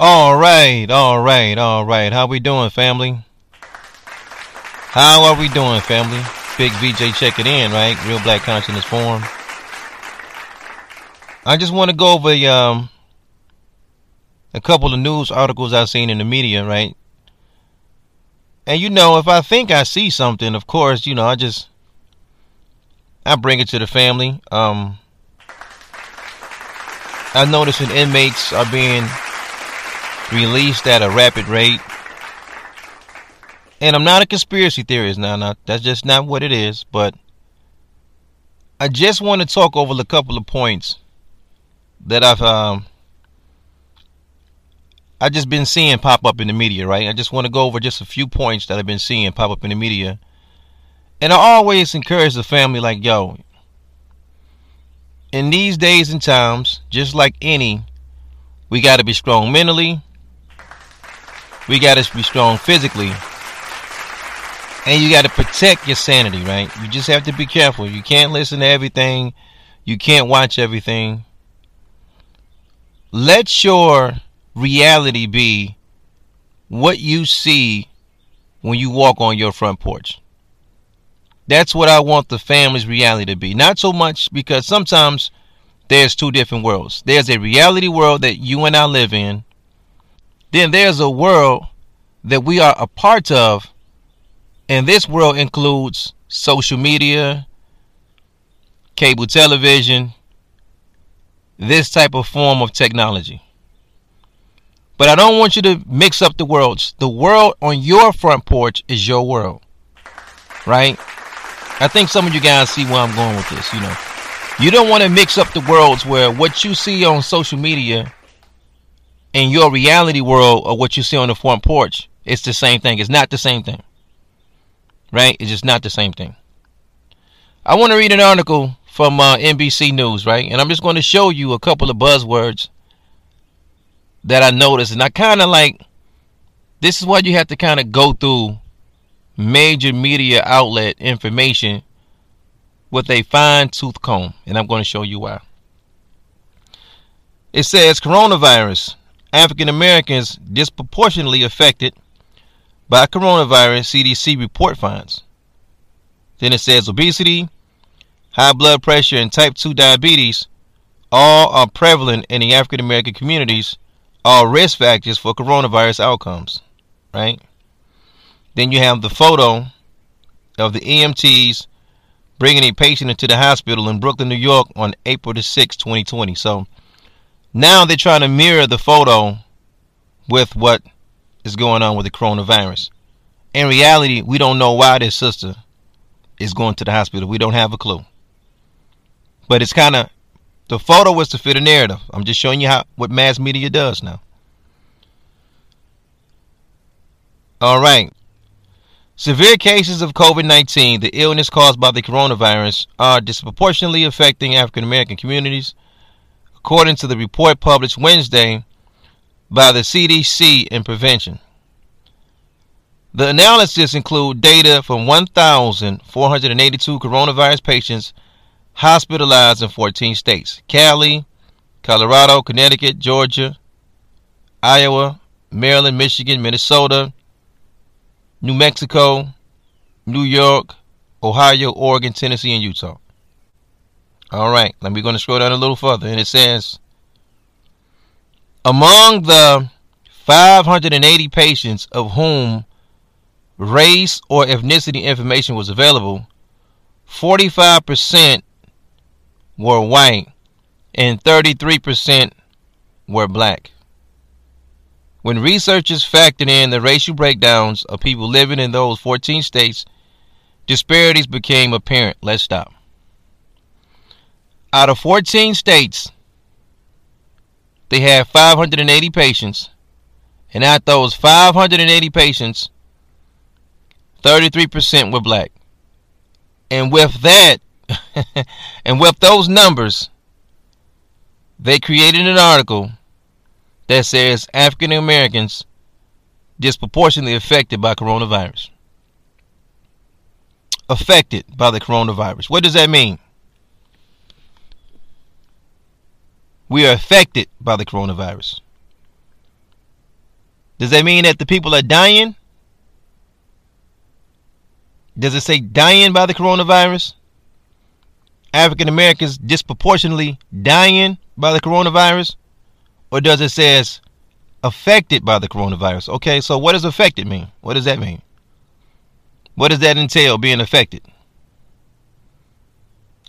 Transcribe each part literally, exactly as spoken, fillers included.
All right, all right, all right. How we doing, family? How are we doing, family? Big V J checking in, right? Real Black Consciousness Forum. I just want to go over um, a couple of news articles I've seen in the media, right? And, you know, if I think I see something, of course, you know, I just, I bring it to the family. Um, I noticed that inmates are being released at a rapid rate. And I'm not a conspiracy theorist now, now that's just not what it is. But I just want to talk over a couple of points that I've, um, I just been seeing pop up in the media, right? I just want to go over just a few points that I've been seeing pop up in the media. And I always encourage the family, like, yo, in these days and times, just like any, we got to be strong mentally. We got to be strong physically. And you got to protect your sanity, right? You just have to be careful. You can't listen to everything. You can't watch everything. Let your reality be what you see when you walk on your front porch. That's what I want the family's reality to be. Not so much, because sometimes there's two different worlds. There's a reality world that you and I live in. Then there's a world that we are a part of. And this world includes social media, cable television, this type of form of technology. But I don't want you to mix up the worlds. The world on your front porch is your world, right? I think some of you guys see where I'm going with this, you know. You don't want to mix up the worlds where what you see on social media and your reality world, or what you see on the front porch, it's the same thing. It's not the same thing, right? It's just not the same thing. I want to read an article from uh, N B C News, right? And I'm just going to show you a couple of buzzwords that I noticed. And I kind of like, this is why you have to kind of go through major media outlet information with a fine tooth comb. And I'm going to show you why. It says coronavirus. African Americans disproportionately affected by coronavirus, C D C report finds. Then it says obesity, high blood pressure, and type two diabetes all are prevalent in the African American communities, are risk factors for coronavirus outcomes, right? Then you have the photo of the E M Ts bringing a patient into the hospital in Brooklyn, New York on April the sixth, twenty twenty. So now they're trying to mirror the photo with what is going on with the coronavirus. In reality, we don't know why this sister is going to the hospital. We don't have a clue. But it's kind of, the photo was to fit a narrative. I'm just showing you how, what mass media does now. All right. Severe cases of COVID nineteen, the illness caused by the coronavirus, are disproportionately affecting African American communities, according to the report published Wednesday by the C D C in prevention. The analysis includes data from one thousand four hundred eighty-two coronavirus patients hospitalized in fourteen states: Cali, Colorado, Connecticut, Georgia, Iowa, Maryland, Michigan, Minnesota, New Mexico, New York, Ohio, Oregon, Tennessee, and Utah. All right, now we're going to scroll down a little further, and it says among the five hundred eighty patients of whom race or ethnicity information was available, forty-five percent were white and thirty-three percent were black. When researchers factored in the racial breakdowns of people living in those fourteen states, disparities became apparent. Let's stop. Out of fourteen states, they had five hundred eighty patients, and out of those five hundred eighty patients, thirty-three percent were black. And with that, and with those numbers, they created an article that says African Americans disproportionately affected by coronavirus. Affected by the coronavirus. What does that mean? We are affected by the coronavirus. Does that mean that the people are dying? Does it say dying by the coronavirus? African Americans disproportionately dying by the coronavirus? Or does it say affected by the coronavirus? Okay, so what does affected mean? What does that mean? What does that entail, being affected?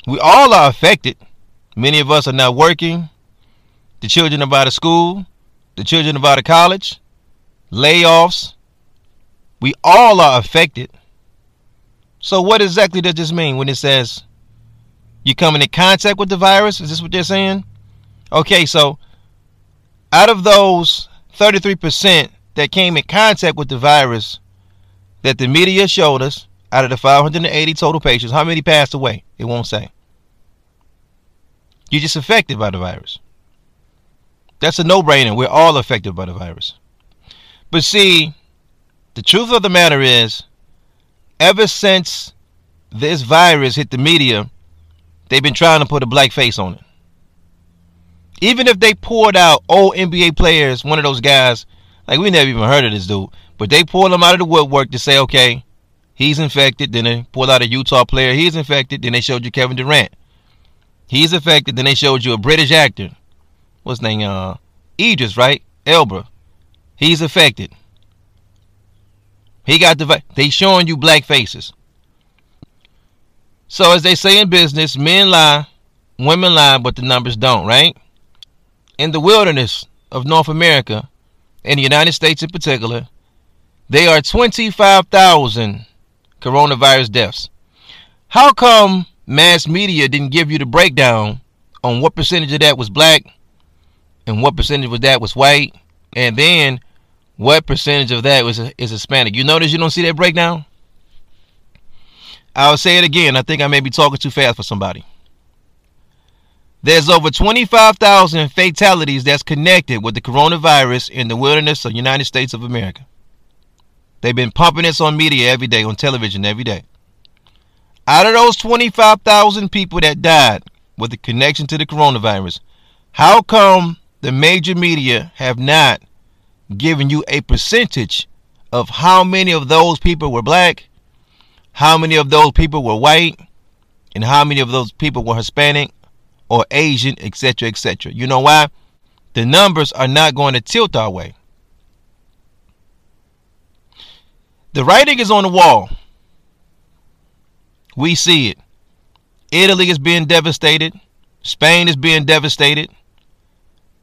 We all are affected. Many of us are not working. The children are out of school. The children are out of college. Layoffs. We all are affected. So what exactly does this mean when it says you come into contact with the virus? Is this what they're saying? Okay, so out of those thirty-three percent that came in contact with the virus that the media showed us, out of the five hundred eighty total patients, how many passed away? It won't say. You're just affected by the virus. That's a no-brainer. We're all affected by the virus. But see, the truth of the matter is, ever since this virus hit the media, they've been trying to put a black face on it. Even if they poured out old N B A players, one of those guys, like we never even heard of this dude, but they pulled him out of the woodwork to say, okay, he's infected. Then they pulled out a Utah player, he's infected. Then they showed you Kevin Durant, he's infected. Then they showed you a British actor, what's his name, uh, Idris, right? Elba, he's affected. He got the, they showing you black faces. So as they say in business, men lie, women lie, but the numbers don't, right? In the wilderness of North America, in the United States in particular, there are twenty-five thousand coronavirus deaths. How come mass media didn't give you the breakdown on what percentage of that was black and what percentage of that was white, and then what percentage of that was is Hispanic? You notice you don't see that breakdown? I'll say it again. I think I may be talking too fast for somebody. There's over twenty-five thousand fatalities that's connected with the coronavirus in the wilderness of the United States of America. They've been pumping this on media every day, on television every day. Out of those twenty-five thousand people that died with a connection to the coronavirus, how come the major media have not given you a percentage of how many of those people were black, how many of those people were white, and how many of those people were Hispanic or Asian, et cetera, et cetera? You know why? The numbers are not going to tilt our way. The writing is on the wall. We see it. Italy is being devastated. Spain is being devastated.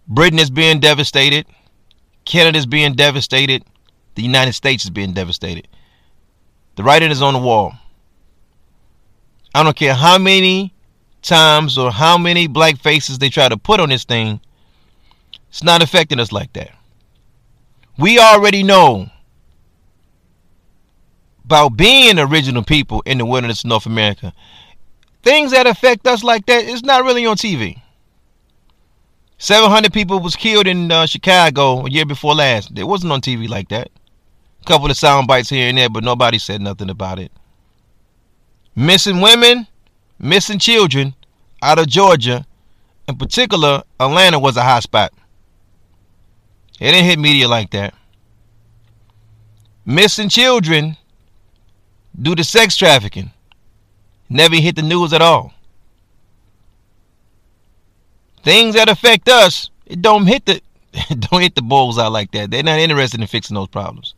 Britain is being devastated. Canada is being devastated. The United States is being devastated. The writing is on the wall. I don't care how many times or how many black faces they try to put on this thing. It's not affecting us like that. We already know about being original people in the wilderness of North America. Things that affect us like that is not really on T V. seven hundred people was killed in uh, Chicago a year before last. It wasn't on T V like that. A couple of sound bites here and there, but nobody said nothing about it. Missing women, missing children out of Georgia. In particular, Atlanta was a hot spot. It didn't hit media like that. Missing children due to sex trafficking never hit the news at all. Things that affect us, it don't hit the it don't hit the bullseye like that. They're not interested in fixing those problems.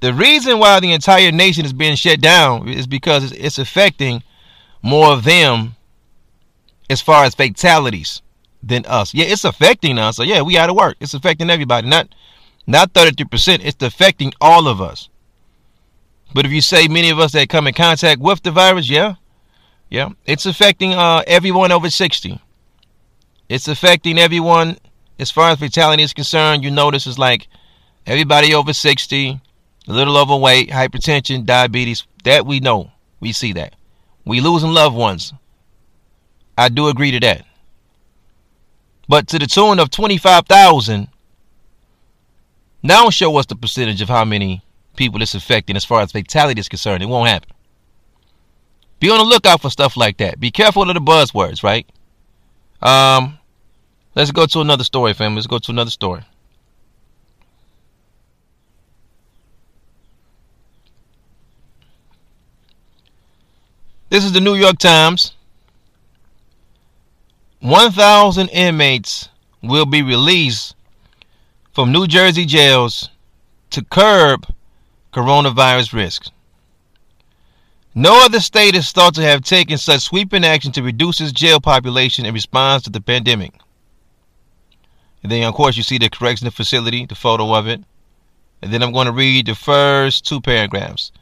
The reason why the entire nation is being shut down is because it's, it's affecting more of them as far as fatalities than us. Yeah, it's affecting us. So yeah, we out of work. It's affecting everybody. Not not thirty-three percent. It's affecting all of us. But if you say many of us that come in contact with the virus, yeah, yeah, it's affecting uh, everyone over sixty. It's affecting everyone as far as fatality is concerned. You notice it's like everybody over sixty, a little overweight, hypertension, diabetes. That we know. We see that. We losing loved ones. I do agree to that. But to the tune of twenty-five thousand, now show us the percentage of how many people it's affecting as far as fatality is concerned. It won't happen. Be on the lookout for stuff like that. Be careful of the buzzwords, right? Um, let's go to another story, fam. Let's go to another story. This is the New York Times. one thousand inmates will be released from New Jersey jails to curb coronavirus risks. No other state is thought to have taken such sweeping action to reduce its jail population in response to the pandemic. And then, of course, you see the correction facility, the photo of it. And then I'm going to read the first two paragraphs.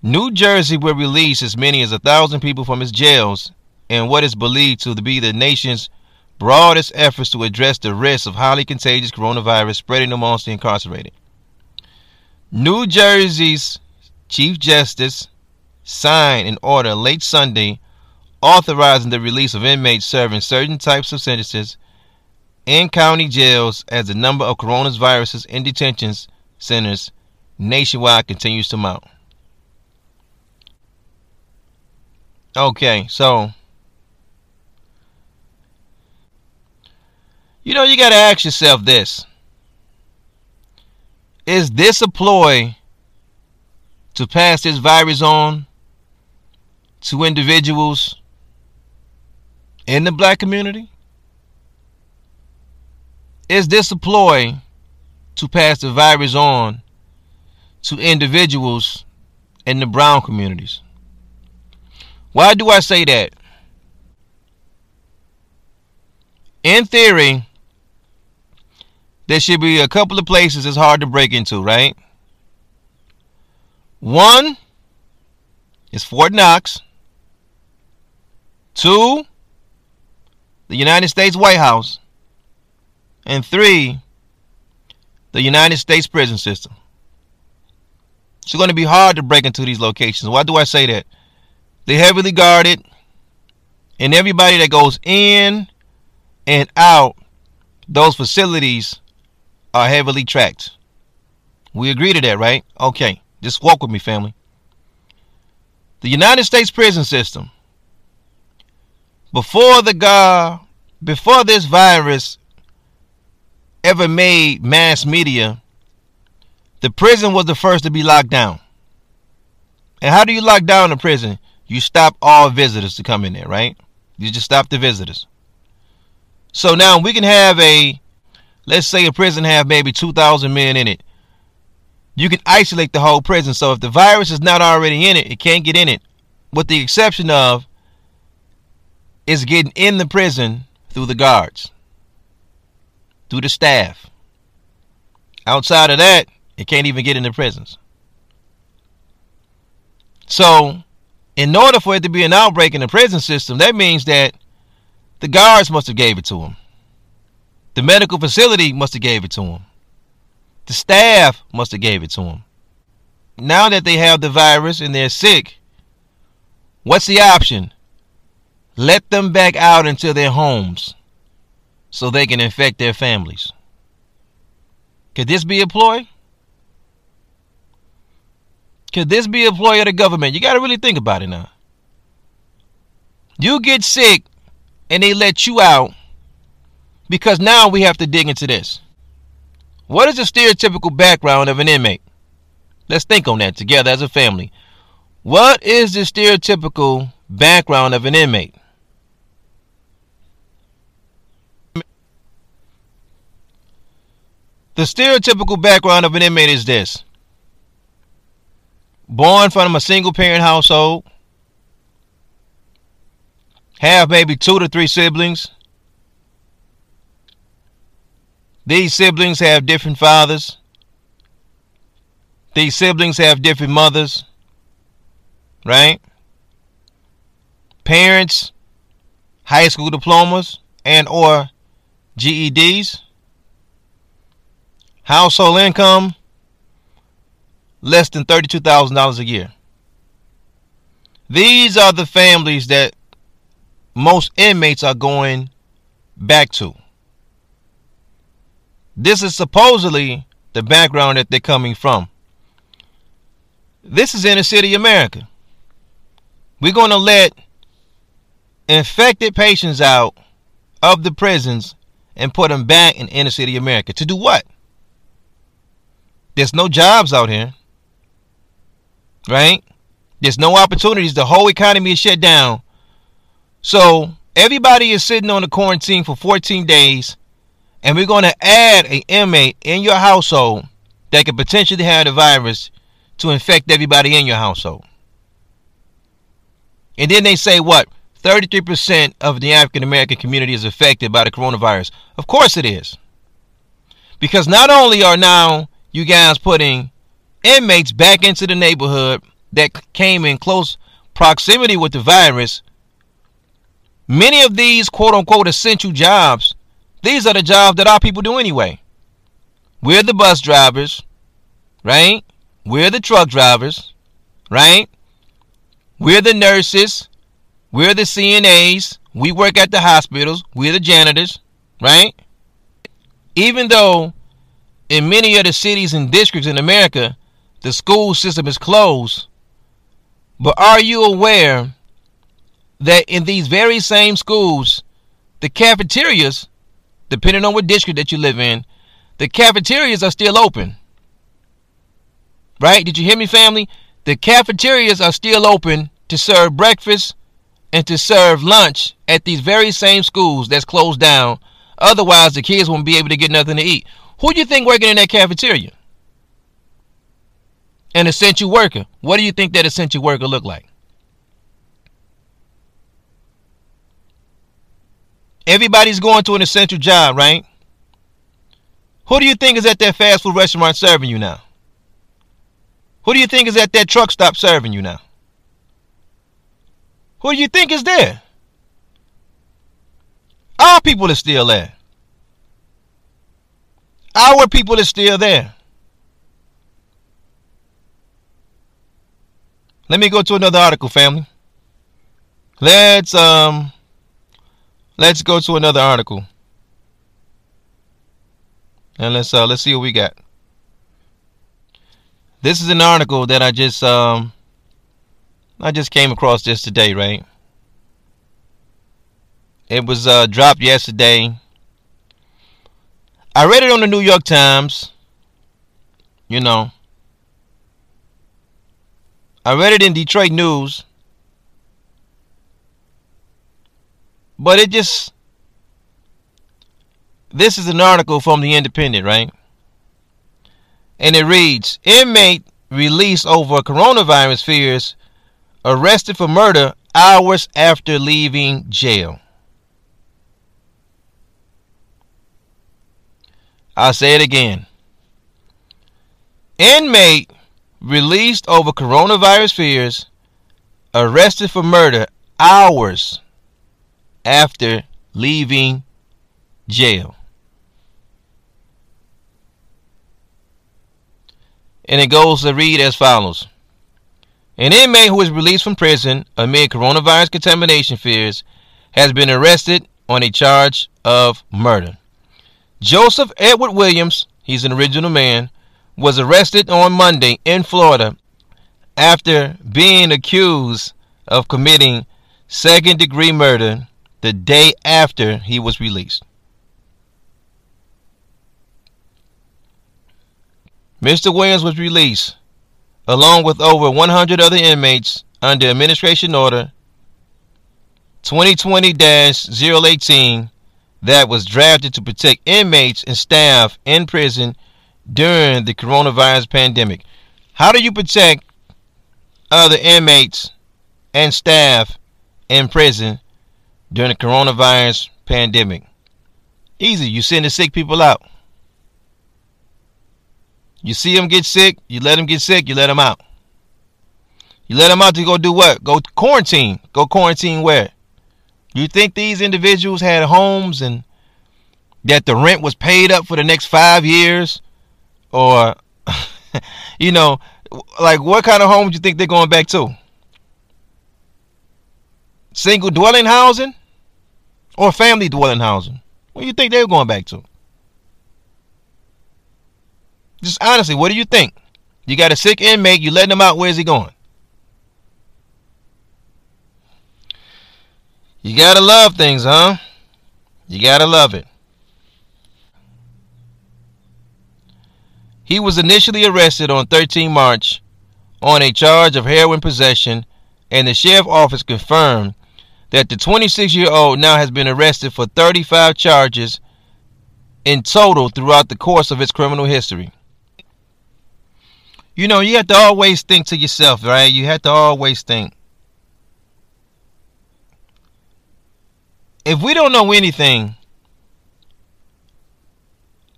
New Jersey will release as many as a thousand people from its jails in what is believed to be the nation's broadest efforts to address the risks of highly contagious coronavirus spreading amongst the incarcerated. New Jersey's Chief Justice signed an order late Sunday authorizing the release of inmates serving certain types of sentences in county jails as the number of coronaviruses in detention centers nationwide continues to mount. Okay, so you know you got to ask yourself this. Is this a ploy to pass this virus on to individuals in the black community? Is this a ploy to pass the virus on to individuals in the brown communities? Why do I say that? In theory, there should be a couple of places it's hard to break into, right? One is Fort Knox. Two, the United States White House. And three, the United States prison system. It's going to be hard to break into these locations. Why do I say that? They're heavily guarded, and everybody that goes in and out those facilities are heavily tracked. We agree to that, right? Okay, just walk with me, family. The United States prison system. Before the God, before this virus ever made mass media, the prison was the first to be locked down. And how do you lock down a prison? You stop all visitors to come in there, right? You just stop the visitors. So now we can have a, let's say a prison have maybe two thousand men in it. You can isolate the whole prison. So if the virus is not already in it, it can't get in it, with the exception of it's getting in the prison through the guards, through the staff. Outside of that, it can't even get in the prisons. So in order for it to be an outbreak in the prison system, that means that the guards must have gave it to him. The medical facility must have gave it to him. The staff must have gave it to him. Now that they have the virus and they're sick, what's the option? Let them back out into their homes so they can infect their families. Could this be a ploy? Could this be a ploy of the government? You got to really think about it now. You get sick and they let you out, because now we have to dig into this. What is the stereotypical background of an inmate? Let's think on that together as a family. What is the stereotypical background of an inmate? The stereotypical background of an inmate is this. Born from a single parent household. Have maybe two to three siblings. These siblings have different fathers. These siblings have different mothers. Right? Parents, high school diplomas and or G E Ds. Household income less than thirty-two thousand dollars a year. These are the families that most inmates are going back to. This is supposedly the background that they're coming from. This is inner city America. We're going to let infected patients out of the prisons and put them back in inner city America. To do what? There's no jobs out here. Right? There's no opportunities. The whole economy is shut down. So everybody is sitting on the quarantine for fourteen days. And we're going to add an inmate in your household that could potentially have the virus to infect everybody in your household. And then they say what? thirty-three percent of the African-American community is affected by the coronavirus. Of course it is. Because not only are now you guys putting inmates back into the neighborhood that came in close proximity with the virus, many of these quote-unquote essential jobs, these are the jobs that our people do anyway. We're the bus drivers, right? We're the truck drivers, right? We're the nurses. We're the C N As. We work at the hospitals. We're the janitors, right? Even though in many of the cities and districts in America, the school system is closed. But are you aware that in these very same schools, the cafeterias, depending on what district that you live in, the cafeterias are still open? Right? Did you hear me, family? The cafeterias are still open to serve breakfast and to serve lunch at these very same schools that's closed down. Otherwise, the kids won't be able to get nothing to eat. Who do you think working in that cafeteria? An essential worker. What do you think that essential worker look like? Everybody's going to an essential job, right? Who do you think is at that fast food restaurant serving you now? Who do you think is at that truck stop serving you now? Who do you think is there? Our people are still there. Our people are still there. Let me go to another article, family. Let's um let's go to another article. And let's uh let's see what we got. This is an article that I just um I just came across this today, right? It was uh dropped yesterday. I read it on the New York Times. You know, I read it in Detroit News. But it just, this is an article from the Independent, right? And it reads, inmate released over coronavirus fears, arrested for murder hours after leaving jail. I'll say it again. Inmate released over coronavirus fears, arrested for murder hours after leaving jail. And it goes to read as follows. An inmate who is released from prison amid coronavirus contamination fears has been arrested on a charge of murder. Joseph Edward Williams, he's an original man, was arrested on Monday in Florida after being accused of committing second-degree murder the day after he was released. Mister Williams was released along with over one hundred other inmates under administration order twenty twenty dash zero eighteen that was drafted to protect inmates and staff in prison during the coronavirus pandemic. How do you protect other inmates and staff in prison during the coronavirus pandemic? Easy. You send the sick people out. You see them get sick, you let them get sick, you let them out. You let them out to go do what? Go quarantine. Go quarantine where? You think these individuals had homes and that the rent was paid up for the next five years? Or, you know, like what kind of home do you think they're going back to? Single dwelling housing or family dwelling housing? What do you think they were going back to? Just honestly, what do you think? You got a sick inmate, you letting him out, where's he going? You gotta love things, huh? You gotta love it. He was initially arrested on March thirteenth on a charge of heroin possession, and the sheriff's office confirmed that the twenty-six-year-old now has been arrested for thirty-five charges in total throughout the course of his criminal history. You know, you have to always think to yourself, right? You have to always think. If we don't know anything,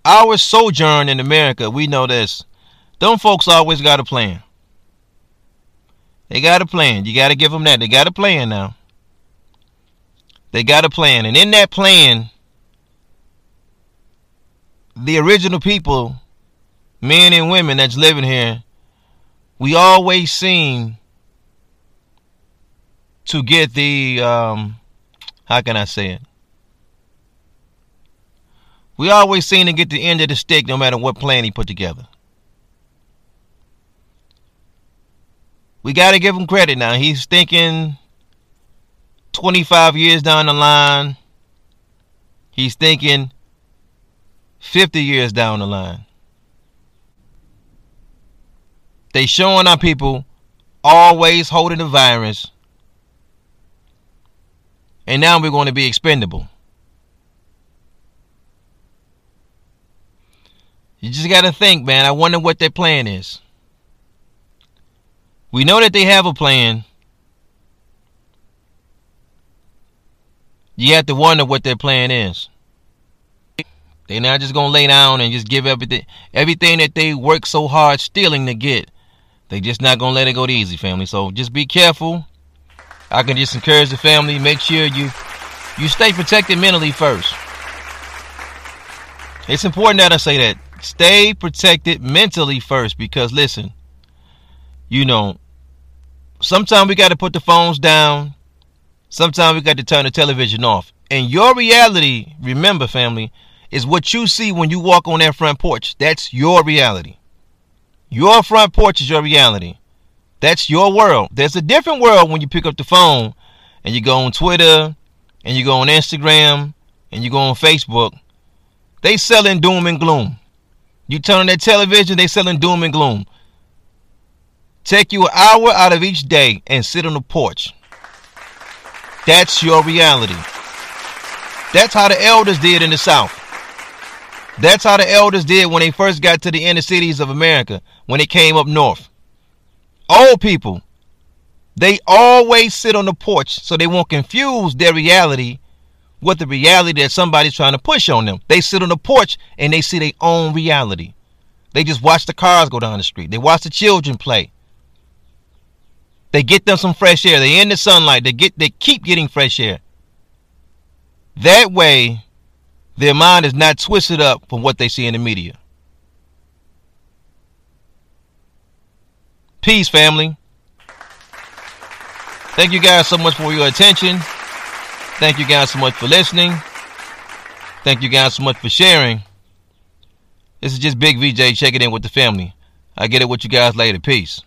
our sojourn in America, we know this. Them folks always got a plan. They got a plan. You got to give them that. They got a plan now. They got a plan. And in that plan, the original people, men and women that's living here, we always seem to get the, um, how can I say it? We always seem to get the end of the stick no matter what plan he put together. We got to give him credit now. He's thinking twenty-five years down the line. He's thinking fifty years down the line. They showing our people always holding the virus. And now we're going to be expendable. You just got to think, man. I wonder what their plan is. We know that they have a plan. You have to wonder what their plan is. They're not just going to lay down and just give everything, everything that they work so hard stealing to get. They just not going to let it go to easy, family. So just be careful. I can just encourage the family. Make sure you, you stay protected mentally first. It's important that I say that. Stay protected mentally first because, listen, you know, sometimes we got to put the phones down. Sometimes we got to turn the television off. And your reality, remember, family, is what you see when you walk on that front porch. That's your reality. Your front porch is your reality. That's your world. There's a different world when you pick up the phone and you go on Twitter and you go on Instagram and you go on Facebook. They selling doom and gloom. You turn on that television, they selling doom and gloom. Take you an hour out of each day and sit on the porch. That's your reality. That's how the elders did in the South. That's how the elders did when they first got to the inner cities of America, when they came up north. Old people, they always sit on the porch so they won't confuse their reality with the reality that somebody's trying to push on them. They sit on the porch and they see their own reality. They just watch the cars go down the street. They watch the children play. They get them some fresh air. They in the sunlight. They get, they keep getting fresh air. That way, their mind is not twisted up from what they see in the media. Peace, family. Thank you guys so much for your attention. Thank you guys so much for listening. Thank you guys so much for sharing. This is just Big V J checking in with the family. I get it with you guys later. Peace.